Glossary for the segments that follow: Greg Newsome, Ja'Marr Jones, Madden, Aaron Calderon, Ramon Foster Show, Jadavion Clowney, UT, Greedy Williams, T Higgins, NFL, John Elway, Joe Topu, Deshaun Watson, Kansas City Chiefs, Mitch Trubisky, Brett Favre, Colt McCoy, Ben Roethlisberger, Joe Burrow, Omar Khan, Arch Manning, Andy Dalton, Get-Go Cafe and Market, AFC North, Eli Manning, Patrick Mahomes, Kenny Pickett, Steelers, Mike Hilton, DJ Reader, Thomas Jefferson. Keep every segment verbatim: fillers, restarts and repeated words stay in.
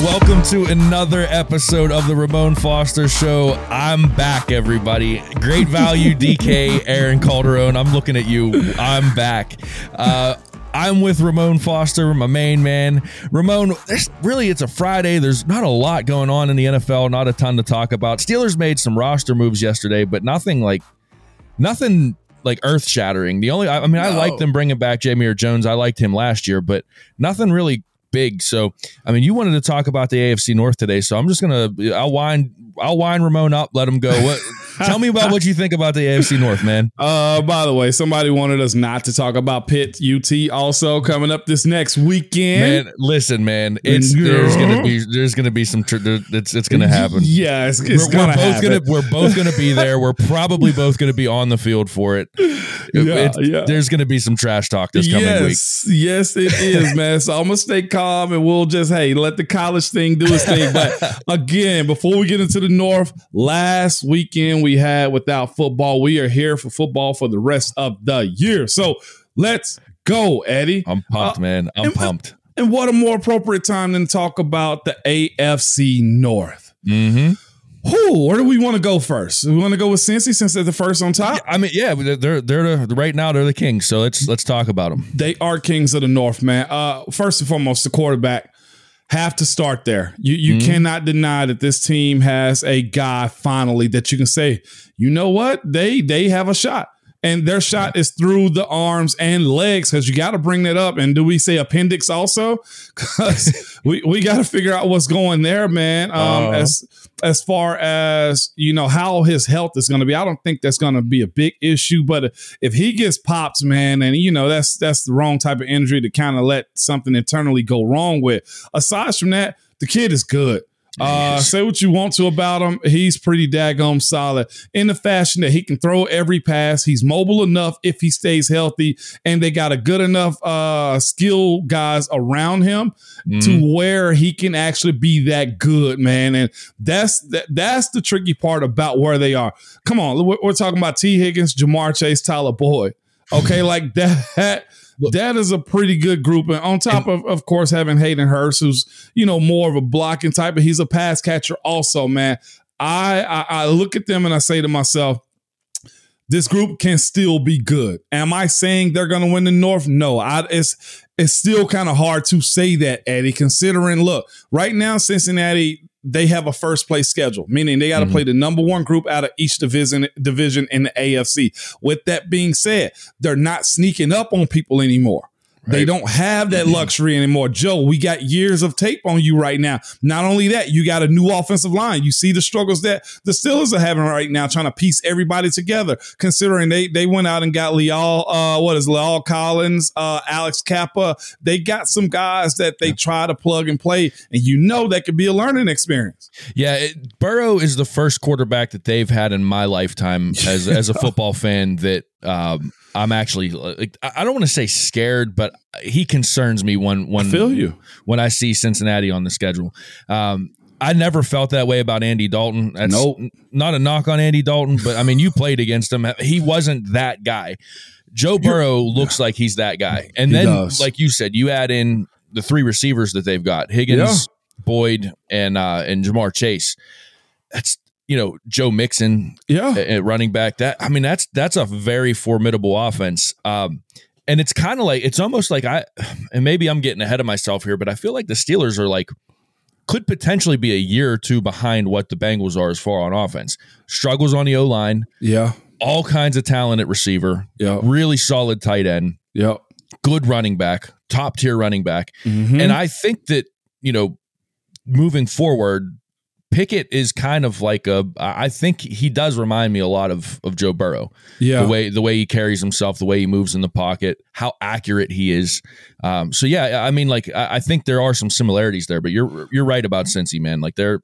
Welcome to another episode of the Ramon Foster Show. I'm back, everybody. Great value, D K, Aaron Calderon. I'm looking at you. I'm back. Uh, I'm with Ramon Foster, my main man. Ramon, really, it's a Friday. There's not a lot going on in the N F L. Not a ton to talk about. Steelers made some roster moves yesterday, but nothing like nothing like earth-shattering. The only, I, I mean, no. I like them bringing back Ja'Marr Jones. I liked him last year, but nothing really big. So, I mean, you wanted to talk about the A F C North today, so I'm just going to, I'll wind, I'll wind Ramon up, let him go. What, tell me about what you think about the A F C North, man. Uh, by the way, somebody wanted us not to talk about Pitt, U T also coming up this next weekend. Man, listen, man, it's, yeah. there's going to be, there's going to be some, tr- there, it's, it's going to happen. Yeah, it's, it's we're, gonna we're both going to, we're both going to be there. We're probably both going to be on the field for it. Yeah, yeah. There's going to be some trash talk this coming yes, week. Yes, it is, man. So I'm going to stay calm and we'll just, hey, let the college thing do its thing. But again, before we get into the North, last weekend we had without football. We are here for football for the rest of the year. So let's go, Eddie. I'm pumped, uh, man. I'm and, pumped. And what a more appropriate time than talk about the A F C North. Mm-hmm. Who? Where do we want to go first? We want to go with Cincy since they're the first on top. I mean, yeah, they're they're the, right now they're the kings. So let's let's talk about them. They are kings of the North, man. Uh, first and foremost, the quarterback have to start there. You you mm-hmm. cannot deny that this team has a guy finally that you can say, you know what, they they have a shot, and their shot is through the arms and legs, because you got to bring that up. And do we say appendix also? Because we we got to figure out what's going there, man. Um, uh. as As far as, you know, how his health is going to be, I don't think that's going to be a big issue. But if he gets popped, man, and, you know, that's that's the wrong type of injury to kind of let something internally go wrong with. Aside from that, the kid is good. Uh, say what you want to about him. He's pretty daggone solid in the fashion that he can throw every pass. He's mobile enough if he stays healthy, and they got a good enough uh, skill guys around him mm. to where he can actually be that good, man. And that's that, that's the tricky part about where they are. Come on. We're, we're talking about T Higgins, Ja'Marr Chase, Tyler Boyd. Okay. Like that. That is a pretty good group. And on top of, of course, having Hayden Hurst, who's, you know, more of a blocking type, but he's a pass catcher also, man. I, I, I look at them and I say to myself, this group can still be good. Am I saying they're going to win the North? No, I, it's, it's still kind of hard to say that, Eddie, considering, look, right now, Cincinnati, they have a first place schedule, meaning they got to mm-hmm. play the number one group out of each division division in the A F C. With that being said, they're not sneaking up on people anymore. Right. They don't have that luxury anymore. Joe, we got years of tape on you right now. Not only that, you got a new offensive line. You see the struggles that the Steelers are having right now, trying to piece everybody together, considering they they went out and got Leal, uh, what is Leal Collins, uh, Alex Kappa. They got some guys that they try to plug and play, and you know that could be a learning experience. Yeah, it, Burrow is the first quarterback that they've had in my lifetime as, as a football fan that um, – I'm actually, like, I don't want to say scared, but he concerns me when when I feel you when I see Cincinnati on the schedule. Um, I never felt that way about Andy Dalton. That's nope. not a knock on Andy Dalton, but I mean, you played against him. He wasn't that guy. Joe Burrow looks like he's that guy. And he then, does. like you said, you add in the three receivers that they've got: Higgins, yeah. Boyd, and uh, and Ja'Marr Chase. That's you know, Joe Mixon yeah. at running back. That I mean, that's that's a very formidable offense. Um, and it's kind of like, it's almost like I, and maybe I'm getting ahead of myself here, but I feel like the Steelers are like, could potentially be a year or two behind what the Bengals are as far on offense. Struggles on the O-line. Yeah. All kinds of talent at receiver. Yeah. Really solid tight end. Yeah. Good running back. Top tier running back. Mm-hmm. And I think that, you know, moving forward, Pickett is kind of like a, I think he does remind me a lot of of Joe Burrow. Yeah. The way the way he carries himself, the way he moves in the pocket, how accurate he is. Um, so yeah, I mean, like I, I think there are some similarities there, but you're you're right about Cincy, man. Like they're,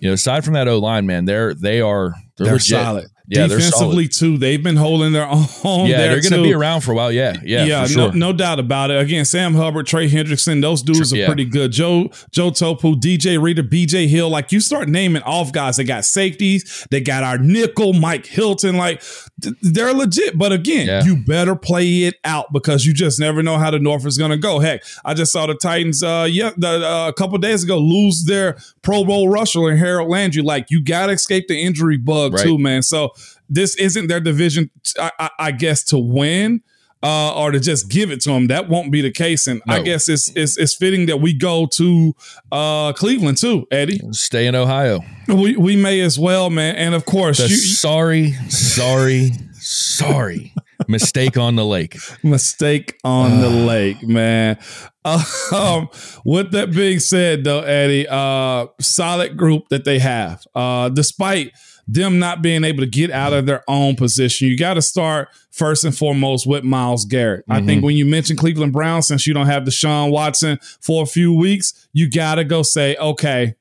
you know, aside from that O line, man, they're they are they're, they're solid. Yeah, defensively too, they've been holding their own. Yeah, there they're going to be around for a while. Yeah, yeah, yeah. For sure. no, no doubt about it. Again, Sam Hubbard, Trey Hendrickson, those dudes are yeah. pretty good. Joe, Joe Topu, D J Reader, B J Hill. Like you start naming off guys, they got safeties, they got our nickel, Mike Hilton. Like they're legit. But again, yeah. you better play it out because you just never know how the North is going to go. Heck, I just saw the Titans, uh, yeah, the, uh, a couple of days ago, lose their Pro Bowl rusher and Harold Landry. Like you got to escape the injury bug right. too, man. So. This isn't their division, I, I, I guess, to win uh, or to just give it to them. That won't be the case. And no. I guess it's, it's it's fitting that we go to uh, Cleveland too, Eddie. Stay in Ohio. We we may as well, man. And of course, you, sorry, sorry, sorry. Mistake on the lake. Mistake on uh. the lake, man. Um, with that being said, though, Eddie, uh, solid group that they have, uh, despite them not being able to get out of their own position. You got to start first and foremost with Myles Garrett. Mm-hmm. I think when you mention Cleveland Browns, since you don't have Deshaun Watson for a few weeks, you got to go say, okay,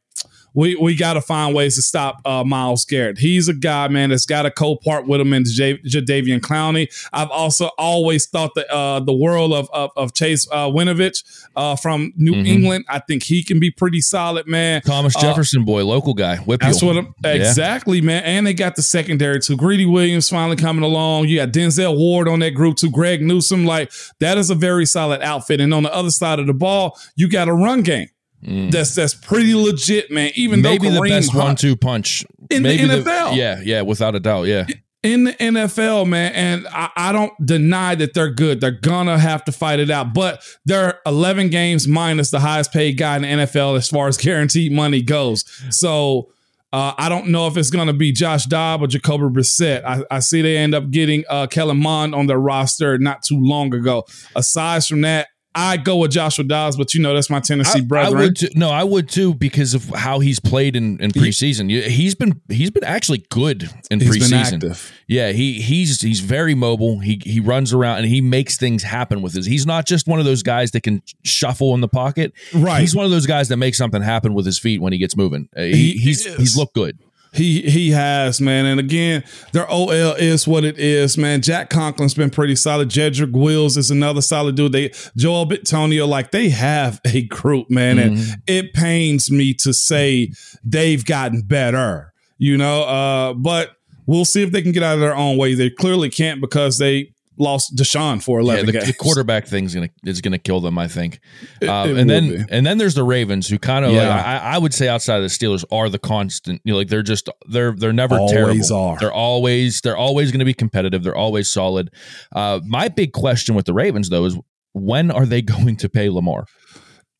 we, we got to find ways to stop uh, Myles Garrett. He's a guy, man, that's got to co-part with him in J- Jadavion Clowney. I've also always thought that uh, the world of of, of Chase uh, Winovich uh, from New mm-hmm. England. I think he can be pretty solid, man. Thomas Jefferson, uh, boy, local guy. Whip that's you. What I'm, exactly, yeah. man. And they got the secondary too. Greedy Williams finally coming along. You got Denzel Ward on that group too. Greg Newsome, like that is a very solid outfit. And on the other side of the ball, you got a run game. Mm. That's that's pretty legit, man. Even maybe though Kareem the best Hunt, one-two punch in maybe the N F L, the, yeah, yeah, without a doubt, yeah, in the N F L, man. And I, I don't deny that they're good. They're gonna have to fight it out, but they're eleven games minus the highest-paid guy in the N F L as far as guaranteed money goes. So uh, I don't know if it's gonna be Josh Dobbs or Jacoby Brissett. I, I see they end up getting uh, Kellen Mond on their roster not too long ago. Aside from that, I go with Joshua Dobbs, but you know that's my Tennessee brother. I would too, no, I would too because of how he's played in, in preseason. He's been he's been actually good in he's preseason. Been active. Yeah, he he's he's very mobile. He he runs around and he makes things happen with his. He's not just one of those guys that can shuffle in the pocket. Right, he's one of those guys that makes something happen with his feet when he gets moving. He, he he's is. he's looked good. He he has, man. And again, their O L is what it is, man. Jack Conklin's been pretty solid. Jedrick Wills is another solid dude. They Joel Bitonio, like they have a group, man. Mm-hmm. And it pains me to say they've gotten better, you know, uh, but we'll see if they can get out of their own way. They clearly can't because they lost Deshaun for eleven yeah, the, games. The quarterback thing's gonna is gonna kill them, I think. Uh, it, it and then be. and then there's the Ravens, who kind of yeah. like I, I would say outside of the Steelers are the constant. You know, like they're just they're they're never always terrible. Are. They're always they're always going to be competitive. They're always solid. Uh, my big question with the Ravens though is when are they going to pay Lamar?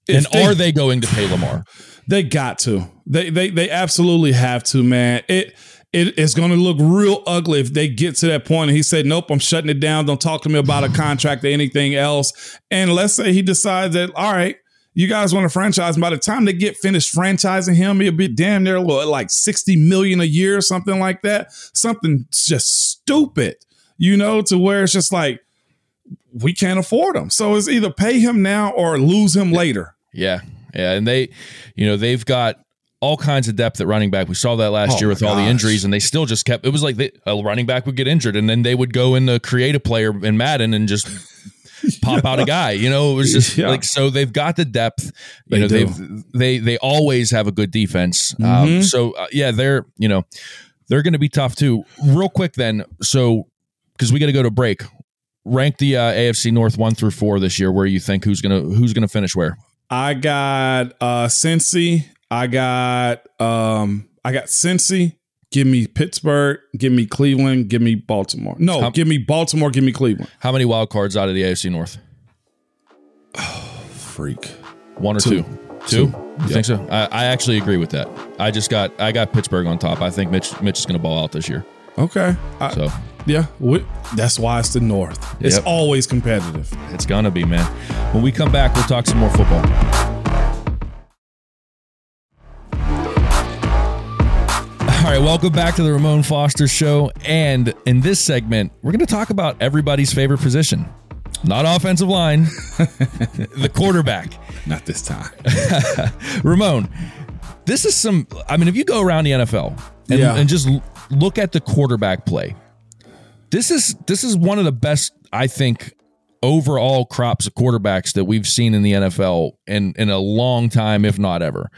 If and they, are they going to pay Lamar? They got to. They they they absolutely have to, man. It. It, it's going to look real ugly if they get to that point. And he said, nope, I'm shutting it down. Don't talk to me about a contract or anything else. And let's say he decides that, all right, you guys want to franchise. By the time they get finished franchising him, it'll be damn near like sixty million dollars a year or something like that. Something just stupid, you know, to where it's just like, we can't afford him. So it's either pay him now or lose him later. Yeah. Yeah. And they, you know, they've got all kinds of depth at running back. We saw that last oh year with all the injuries, and they still just kept. It was like they, a running back would get injured, and then they would go in the create a player in Madden and just pop yeah. out a guy. You know, it was just yeah. like so. They've got the depth. You they know, do. they've they they always have a good defense. Mm-hmm. Um, so uh, yeah, they're you know they're going to be tough too. Real quick then, so because we got to go to break. Rank the uh, A F C North one through four this year. Where you think who's gonna who's gonna finish where? I got uh, Cincy. I got um I got Cincy, Give me Pittsburgh. Give me Cleveland. Give me Baltimore. No, how, give me Baltimore. Give me Cleveland. How many wild cards out of the A F C North? Oh, freak. One or two. Two? two? You yep. think so? I, I actually agree with that. I just got I got Pittsburgh on top. I think Mitch Mitch is going to ball out this year. Okay. I, so yeah, we, that's why it's the North. It's yep. always competitive. It's going to be, man. When we come back, we'll talk some more football. All right, welcome back to the Ramon Foster Show. And in this segment, we're going to talk about everybody's favorite position. Not offensive line, the quarterback. Not this time. Ramon, this is some, I mean, if you go around the N F L and, yeah. and just look at the quarterback play, this is this is one of the best, I think, overall crops of quarterbacks that we've seen in the N F L in, in a long time, if not ever.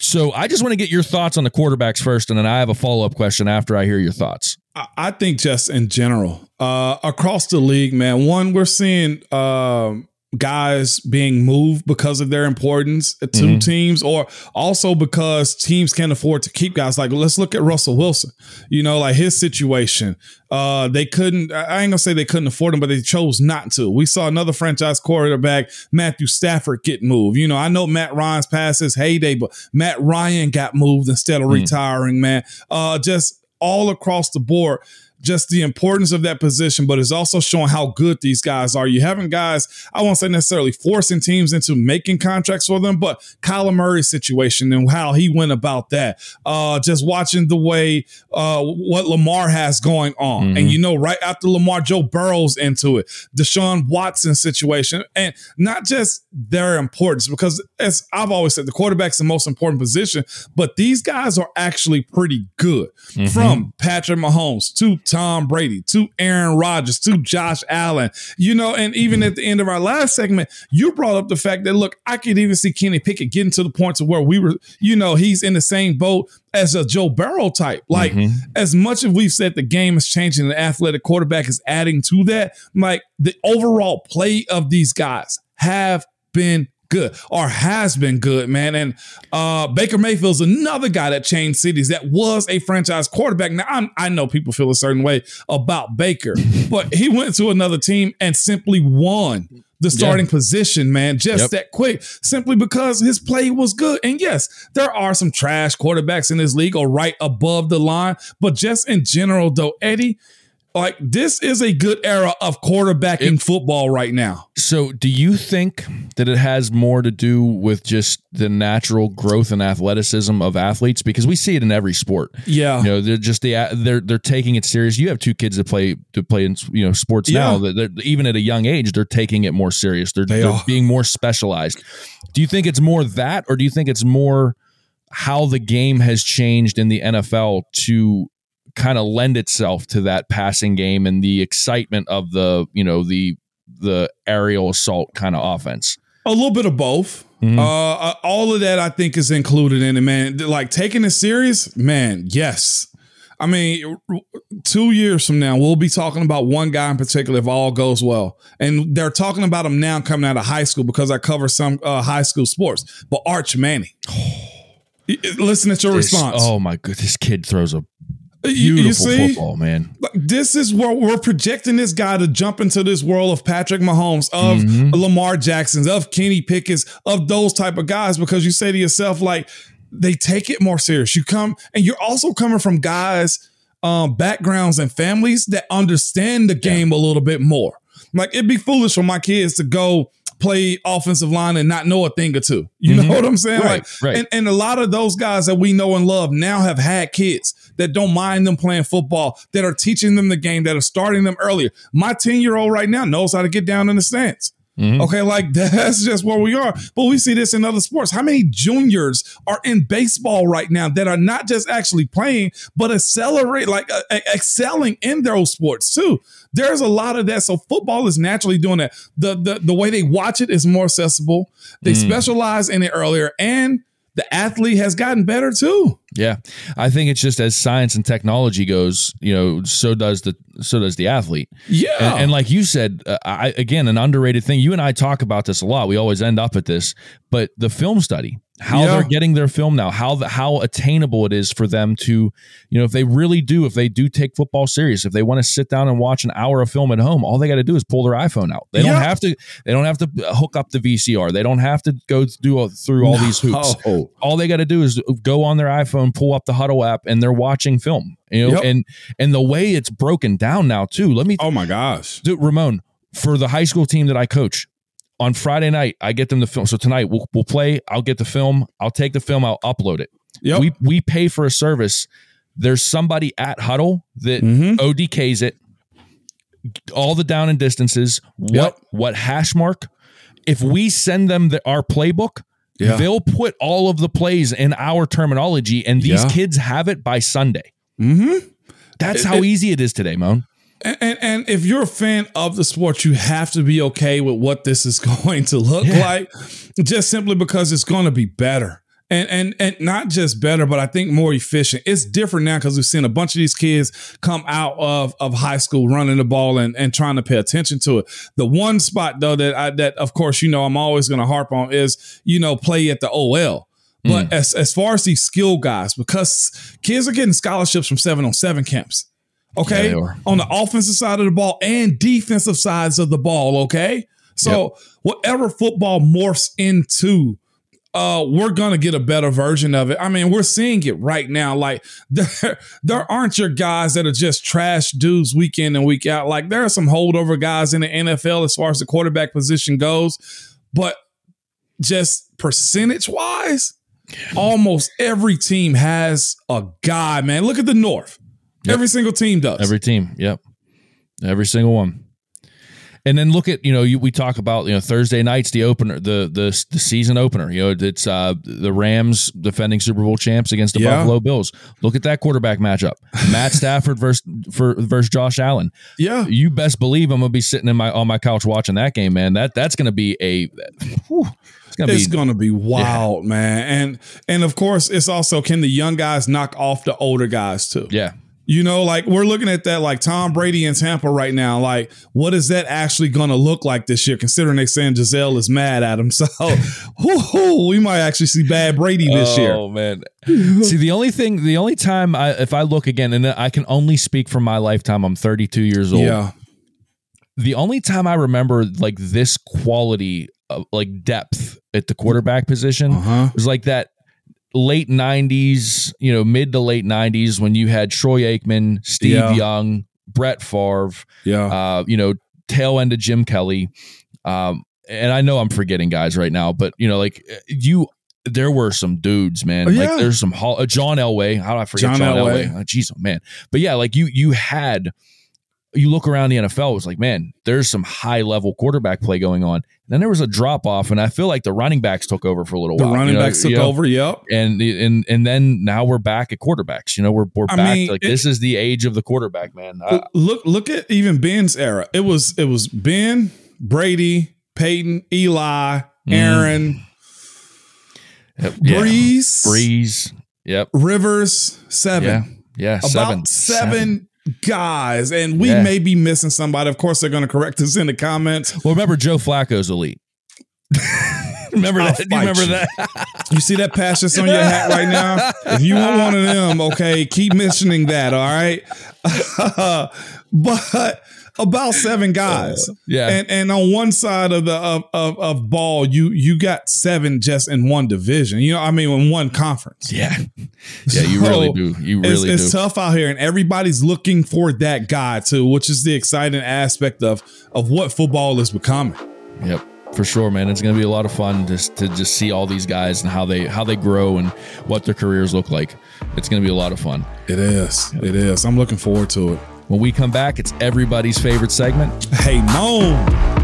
So I just want to get your thoughts on the quarterbacks first, and then I have a follow-up question after I hear your thoughts. I think just in general, uh, across the league, man, one, we're seeing uh, guys being moved because of their importance to mm-hmm. teams, or also because teams can't afford to keep guys. Like, let's look at Russell Wilson, you know, like his situation. Uh, they couldn't, I ain't gonna say they couldn't afford him, but they chose not to. We saw another franchise quarterback, Matthew Stafford, get moved. You know, I know Matt Ryan's past his heyday, but Matt Ryan got moved instead of mm-hmm. retiring, man. Uh, just, all across the board, just the importance of that position, but it's also showing how good these guys are. You haven't guys, I won't say necessarily forcing teams into making contracts for them, but Kyler Murray's situation and how he went about that. Uh, just watching the way uh, what Lamar has going on. Mm-hmm. And, you know, right after Lamar, Joe Burrow's into it. Deshaun Watson's situation. And not just their importance, because as I've always said, the quarterback's the most important position, but these guys are actually pretty good. Mm-hmm. From Patrick Mahomes to Tom Brady, to Aaron Rodgers, to Josh Allen, you know, and even at the end of our last segment, you brought up the fact that, look, I could even see Kenny Pickett getting to the point to where we were, you know, he's in the same boat as a Joe Burrow type. Like, mm-hmm. as much as we've said the game is changing, the athletic quarterback is adding to that, like the overall play of these guys have been good or has been good, man. And uh, Baker Mayfield's another guy that changed cities that was a franchise quarterback. Now, I'm, I know people feel a certain way about Baker, but he went to another team and simply won the starting yeah. position, man, just yep. that quick, simply because his play was good. And yes, there are some trash quarterbacks in this league or right above the line, but just in general, though, Eddie, like, this is a good era of quarterback in football right now. So do you think that it has more to do with just the natural growth and athleticism of athletes? Because we see it in every sport. Yeah. You know, they're just the, they're, they're taking it serious. You have two kids that play, to play in, you know, sports yeah. now that even at a young age, they're taking it more serious. They're, they they're being more specialized. Do you think it's more that, or do you think it's more how the game has changed in the N F L to kind of lend itself to that passing game and the excitement of the, you know, the the aerial assault kind of offense? A little bit of both. Mm-hmm. Uh, all of that, I think, is included in it, man. Like, taking it serious, man, yes. I mean, two years from now, we'll be talking about one guy in particular if all goes well. And they're talking about him now coming out of high school, because I cover some uh, high school sports. But Arch Manning. Listen at your this, response. Oh, my goodness. This kid throws a beautiful you see, football, man. This is where we're projecting this guy to jump into this world of Patrick Mahomes, of mm-hmm. Lamar Jackson's, of Kenny Pickett's, of those type of guys, because you say to yourself, like, they take it more serious. You come, and you're also coming from guys, um, backgrounds and families that understand the game yeah. a little bit more. Like, it'd be foolish for my kids to go play offensive line and not know a thing or two. You mm-hmm. know what I'm saying? Right, like, right. And, and a lot of those guys that we know and love now have had kids that don't mind them playing football, that are teaching them the game, that are starting them earlier. My ten-year-old right now knows how to get down in the stands. Mm-hmm. Okay, like, that's just where we are. But we see this in other sports. How many juniors are in baseball right now that are not just actually playing, but accelerate, like uh, excelling in those sports too? There's a lot of that. So football is naturally doing that. The the, the way they watch it is more accessible. They mm. specialize in it earlier, and the athlete has gotten better too. Yeah. I think it's just, as science and technology goes, you know, so does the, so does the athlete. Yeah. And, and like you said, uh, I, again, an underrated thing, you and I talk about this a lot. We always end up at this, but the film study, how yeah. they're getting their film now, how the, how attainable it is for them to, you know, if they really do, if they do take football serious, if they want to sit down and watch an hour of film at home, all they got to do is pull their iPhone out. They yeah. don't have to, they don't have to hook up the V C R. They don't have to go do all, through all no. these hoops. All they got to do is go on their iPhone, pull up the Huddle app, and they're watching film, you know, yep. and, and the way it's broken down now too. Let me, oh my gosh, dude, Ramon, for the high school team that I coach, on Friday night, I get them the film. So tonight we'll, we'll play. I'll get the film. I'll take the film. I'll upload it. Yep. We we pay for a service. There's somebody at Huddle that mm-hmm. O D Ks it. All the down and distances. What yep. what hash mark? If we send them the, our playbook, yeah. they'll put all of the plays in our terminology, and these yeah. kids have it by Sunday. Mm-hmm. That's it, how it, easy it is today, Moan. And, and and if you're a fan of the sport, you have to be okay with what this is going to look yeah. like, just simply because it's going to be better. And and and not just better, but I think more efficient. It's different now because we've seen a bunch of these kids come out of, of high school running the ball and, and trying to pay attention to it. The one spot, though, that I, that, of course, you know, I'm always going to harp on is, you know, play at the O L. But mm. as, as far as these skill guys, because kids are getting scholarships from seven on seven camps. Okay, yeah, on the offensive side of the ball and defensive sides of the ball. Okay, so yep. whatever football morphs into, uh, we're gonna get a better version of it. I mean, we're seeing it right now. Like there, there aren't your guys that are just trash dudes week in and week out. Like there are some holdover guys in the N F L as far as the quarterback position goes, but just percentage wise, almost every team has a guy. Man, look at the North. Yep. Every single team does. Every team. Yep. Every single one. And then look at, you know, you, we talk about, you know, Thursday nights, the opener, the the, the season opener, you know, it's uh, the Rams defending Super Bowl champs against the yeah. Buffalo Bills. Look at that quarterback matchup. Matt Stafford versus, for, versus Josh Allen. Yeah. You best believe I'm going to be sitting in my on my couch watching that game, man. That That's going to be a... Whew. Gonna it's be, gonna be wild, yeah. man. And and of course, it's also, can the young guys knock off the older guys too? Yeah. You know, like we're looking at that, like Tom Brady in Tampa right now. Like, what is that actually going to look like this year? Considering they saying Giselle is mad at him, so whoo, we might actually see bad Brady this oh, year. Oh man! See, the only thing, the only time I, if I look again, and I can only speak from my lifetime. I'm thirty-two years old. Yeah. The only time I remember like this quality, of, like depth at the quarterback position, uh-huh. was like that. Late nineties, you know, mid to late nineties, when you had Troy Aikman, Steve yeah. Young, Brett Favre, yeah, uh, you know, tail end of Jim Kelly, um, and I know I'm forgetting guys right now, but you know, like you, there were some dudes, man. Oh, yeah. Like there's some uh, John Elway. How did I forget John, John Elway? Elway? Oh, geez, oh, man. But yeah, like you, you had. You look around the N F L, it was like, man, there's some high level quarterback play going on. And then there was a drop off, and I feel like the running backs took over for a little the while. The running you know, backs took know? over, yep. And and and then now we're back at quarterbacks. You know, we're we're I back mean, to like it, this is the age of the quarterback, man. I, look look at even Ben's era. It was it was Ben, Brady, Peyton, Eli, Aaron, mm. yeah. Breeze, Breeze, yep, Rivers, seven, yeah, yeah seven, about seven. seven. guys, and we yeah. may be missing somebody. Of course, they're going to correct us in the comments. Well, remember Joe Flacco's elite. remember I'll that? You remember you. that? You see that patch that's on your hat right now? If you want one of them, okay, keep mentioning that. All right, but about seven guys. Uh, yeah, and and on one side of the of, of of ball, you you got seven just in one division. You know, I mean, in one conference. Yeah. Yeah, you so really do. You really it's, it's do. It's tough out here, and everybody's looking for that guy too, which is the exciting aspect of of what football is becoming. Yep, for sure, man. It's going to be a lot of fun just to just see all these guys and how they how they grow and what their careers look like. It's going to be a lot of fun. It is. It is. I'm looking forward to it. When we come back, it's everybody's favorite segment. Hey, Moan.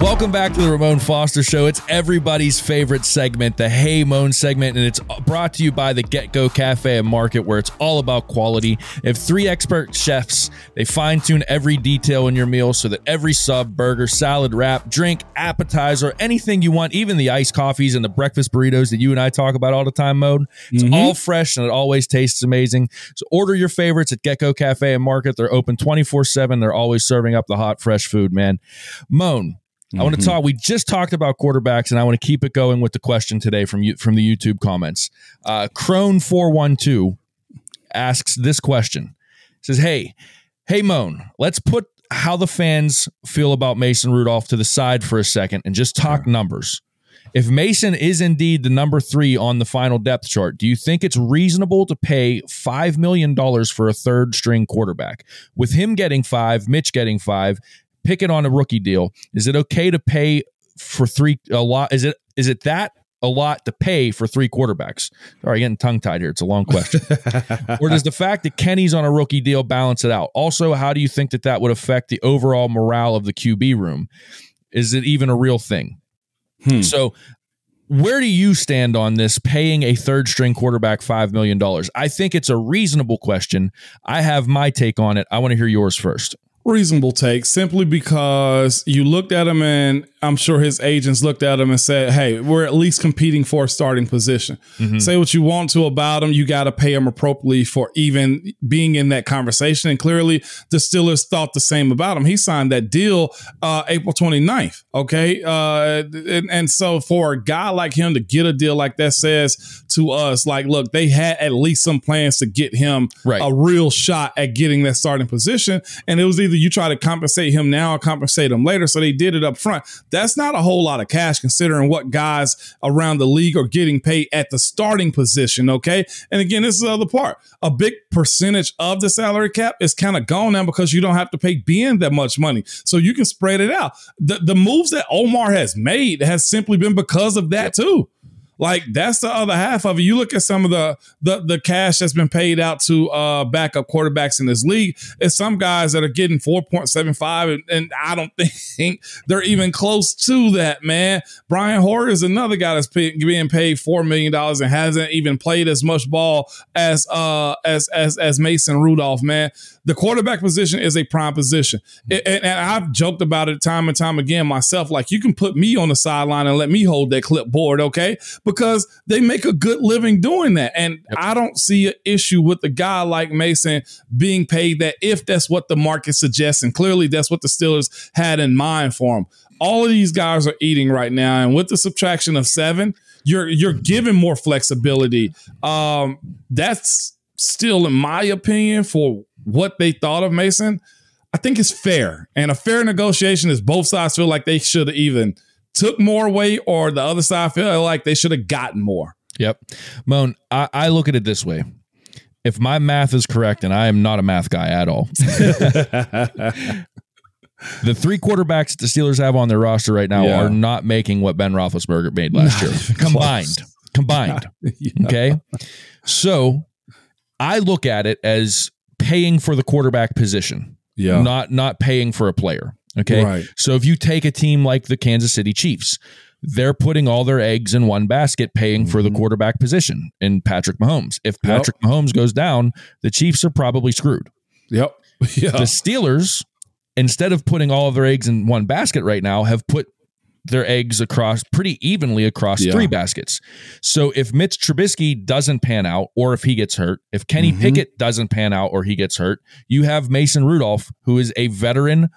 Welcome back to the Ramon Foster Show. It's everybody's favorite segment, the Hey Moan segment, and it's brought to you by the Get-Go Cafe and Market, where it's all about quality. They have three expert chefs. They fine-tune every detail in your meal so that every sub, burger, salad, wrap, drink, appetizer, anything you want, even the iced coffees and the breakfast burritos that you and I talk about all the time, Moan, it's mm-hmm. all fresh and it always tastes amazing. So order your favorites at Get-Go Cafe and Market. They're open twenty-four seven. They're always serving up the hot, fresh food, man. Moan. Mm-hmm. I want to talk. We just talked about quarterbacks, and I want to keep it going with the question today from you from the YouTube comments. Uh, Crone four one two asks this question. It says, "Hey, hey, Moan, let's put how the fans feel about Mason Rudolph to the side for a second and just talk sure. numbers. If Mason is indeed the number three on the final depth chart, do you think it's reasonable to pay five million dollars for a third string quarterback? With him getting five, Mitch getting five, Pickett on a rookie deal, is it okay to pay for three a lot? Is it is it that a lot to pay for three quarterbacks?" Sorry, getting tongue-tied here. It's a long question. "Or does the fact that Kenny's on a rookie deal balance it out? Also, how do you think that that would affect the overall morale of the Q B room? Is it even a real thing?" Hmm. So where do you stand on this paying a third string quarterback five million dollars? I think it's a reasonable question. I have my take on it. I want to hear yours first. Reasonable take, simply because you looked at him and I'm sure his agents looked at him and said, hey, we're at least competing for a starting position. Mm-hmm. Say what you want to about him. You got to pay him appropriately for even being in that conversation. And clearly the Steelers thought the same about him. He signed that deal uh, April twenty-ninth. OK, uh, and, and so for a guy like him to get a deal like that says to us, like, look, they had at least some plans to get him right. a real shot at getting that starting position. And it was either you try to compensate him now or compensate him later. So they did it up front. That's not a whole lot of cash considering what guys around the league are getting paid at the starting position. OK, and again, this is the other part. A big percentage of the salary cap is kind of gone now because you don't have to pay Ben that much money. So you can spread it out. The, the moves that Omar has made has simply been because of that, too. Like, that's the other half of it. You look at some of the the, the cash that's been paid out to uh, backup quarterbacks in this league. It's some guys that are getting four point seven five, and, and I don't think they're even close to that, man. Brian Hoyer is another guy that's pay, being paid four million dollars and hasn't even played as much ball as uh as as as Mason Rudolph, man. The quarterback position is a prime position. It, and, and I've joked about it time and time again myself. Like, you can put me on the sideline and let me hold that clipboard, okay? Because they make a good living doing that. And yep. I don't see an issue with a guy like Mason being paid that if that's what the market suggests. And clearly that's what the Steelers had in mind for him. All of these guys are eating right now. And with the subtraction of seven, you're you're given more flexibility. Um, that's still, in my opinion, for what they thought of Mason, I think it's fair. And a fair negotiation is both sides feel like they should have even took more weight, or the other side feel like they should have gotten more. Yep. Moan, I, I look at it this way. If my math is correct, and I am not a math guy at all, the three quarterbacks the Steelers have on their roster right now yeah. are not making what Ben Roethlisberger made last not year. Combined. Close. Combined. yeah. Okay? So I look at it as paying for the quarterback position, yeah. not not paying for a player. Okay, right. So if you take a team like the Kansas City Chiefs, they're putting all their eggs in one basket, paying mm-hmm. for the quarterback position in Patrick Mahomes. If Patrick yep. Mahomes goes down, the Chiefs are probably screwed. Yep. Yeah. The Steelers, instead of putting all of their eggs in one basket right now, have put their eggs across pretty evenly across yeah. three baskets. So if Mitch Trubisky doesn't pan out, or if he gets hurt, if Kenny mm-hmm. Pickett doesn't pan out or he gets hurt, you have Mason Rudolph, who is a veteran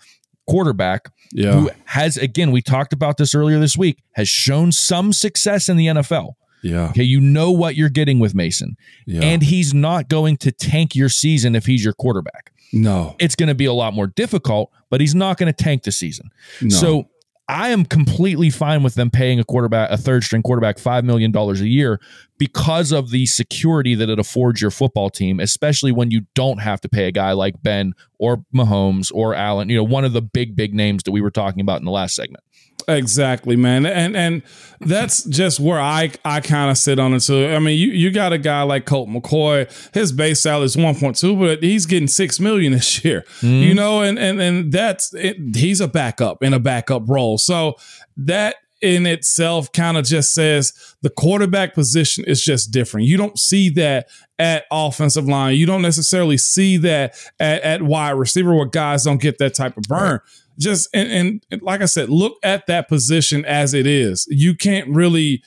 quarterback yeah. who has, again, we talked about this earlier this week, has shown some success in the N F L. Yeah. Okay, you know what you're getting with Mason. Yeah. And he's not going to tank your season if he's your quarterback. No. It's going to be a lot more difficult, but he's not going to tank the season. No. So I am completely fine with them paying a quarterback, a third string quarterback, five million dollars a year because of the security that it affords your football team, especially when you don't have to pay a guy like Ben or Mahomes or Allen, you know, one of the big, big names that we were talking about in the last segment. Exactly, man. And and that's just where I, I kind of sit on it too. I mean, you, you got a guy like Colt McCoy, his base salary is one point two, but he's getting six million dollars this year, mm. you know, and, and, and that's it. He's a backup in a backup role. So that in itself kind of just says the quarterback position is just different. You don't see that at offensive line. You don't necessarily see that at, at wide receiver where guys don't get that type of burn. Right. Just and, and like I said, look at that position as it is. You can't really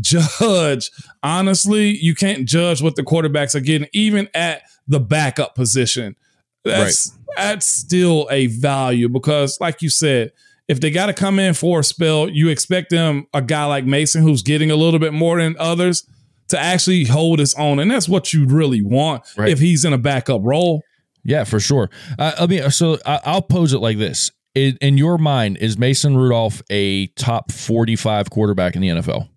judge. Honestly, you can't judge what the quarterbacks are getting, even at the backup position. That's, right. that's still a value because, like you said, if they got to come in for a spell, you expect them, a guy like Mason, who's getting a little bit more than others, to actually hold his own. And that's what you really want right. if he's in a backup role. Yeah, for sure. Uh, I mean, so I, I'll pose it like this. In, in your mind, is Mason Rudolph a top forty-five quarterback in the N F L?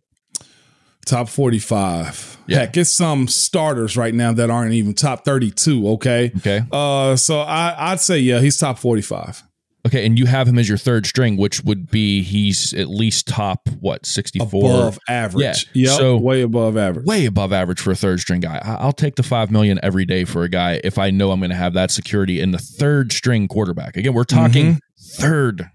Top forty-five. Yeah. Heck, it's some starters right now that aren't even top thirty-two, okay? Okay. Uh, so I, I'd say, yeah, he's top forty-five. Okay, and you have him as your third string, which would be he's at least top, what, sixty-four? Above average. Yeah, yep, so way above average. Way above average for a third string guy. I'll take the five million dollars every day for a guy if I know I'm going to have that security in the third string quarterback. Again, we're talking mm-hmm. third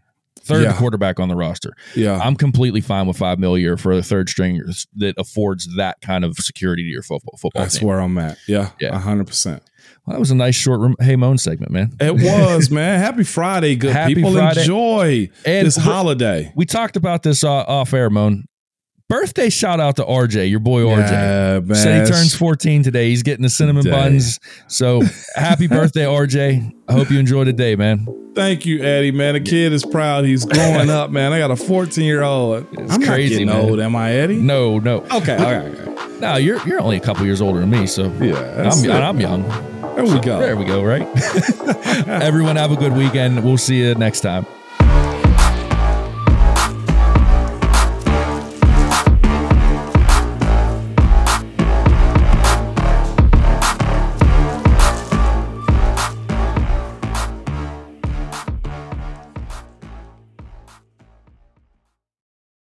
Third yeah. quarterback on the roster. Yeah, I'm completely fine with five million a year for a third stringer that affords that kind of security to your football football. That's team. Where I'm at. Yeah, yeah, one hundred percent. Well, that was a nice short room. Hey, Moan segment, man. It was, man. Happy Friday, good Happy people. Friday. Enjoy and this holiday. We talked about this uh, off air, Moan. Birthday shout out to R J, your boy R J. Yeah, man. Said he turns fourteen today. He's getting the cinnamon Dang. buns. So happy birthday, R J. I hope you enjoyed the day, man. Thank you, Eddie, man. The kid is proud. He's growing up, man. I got a fourteen-year-old. It's I'm crazy, not getting man. old, am I, Eddie? No, no. Okay, all right. Okay. No, you're you're only a couple years older than me, so yeah, I'm, I'm young. There we go. There we go, right? Everyone have a good weekend. We'll see you next time.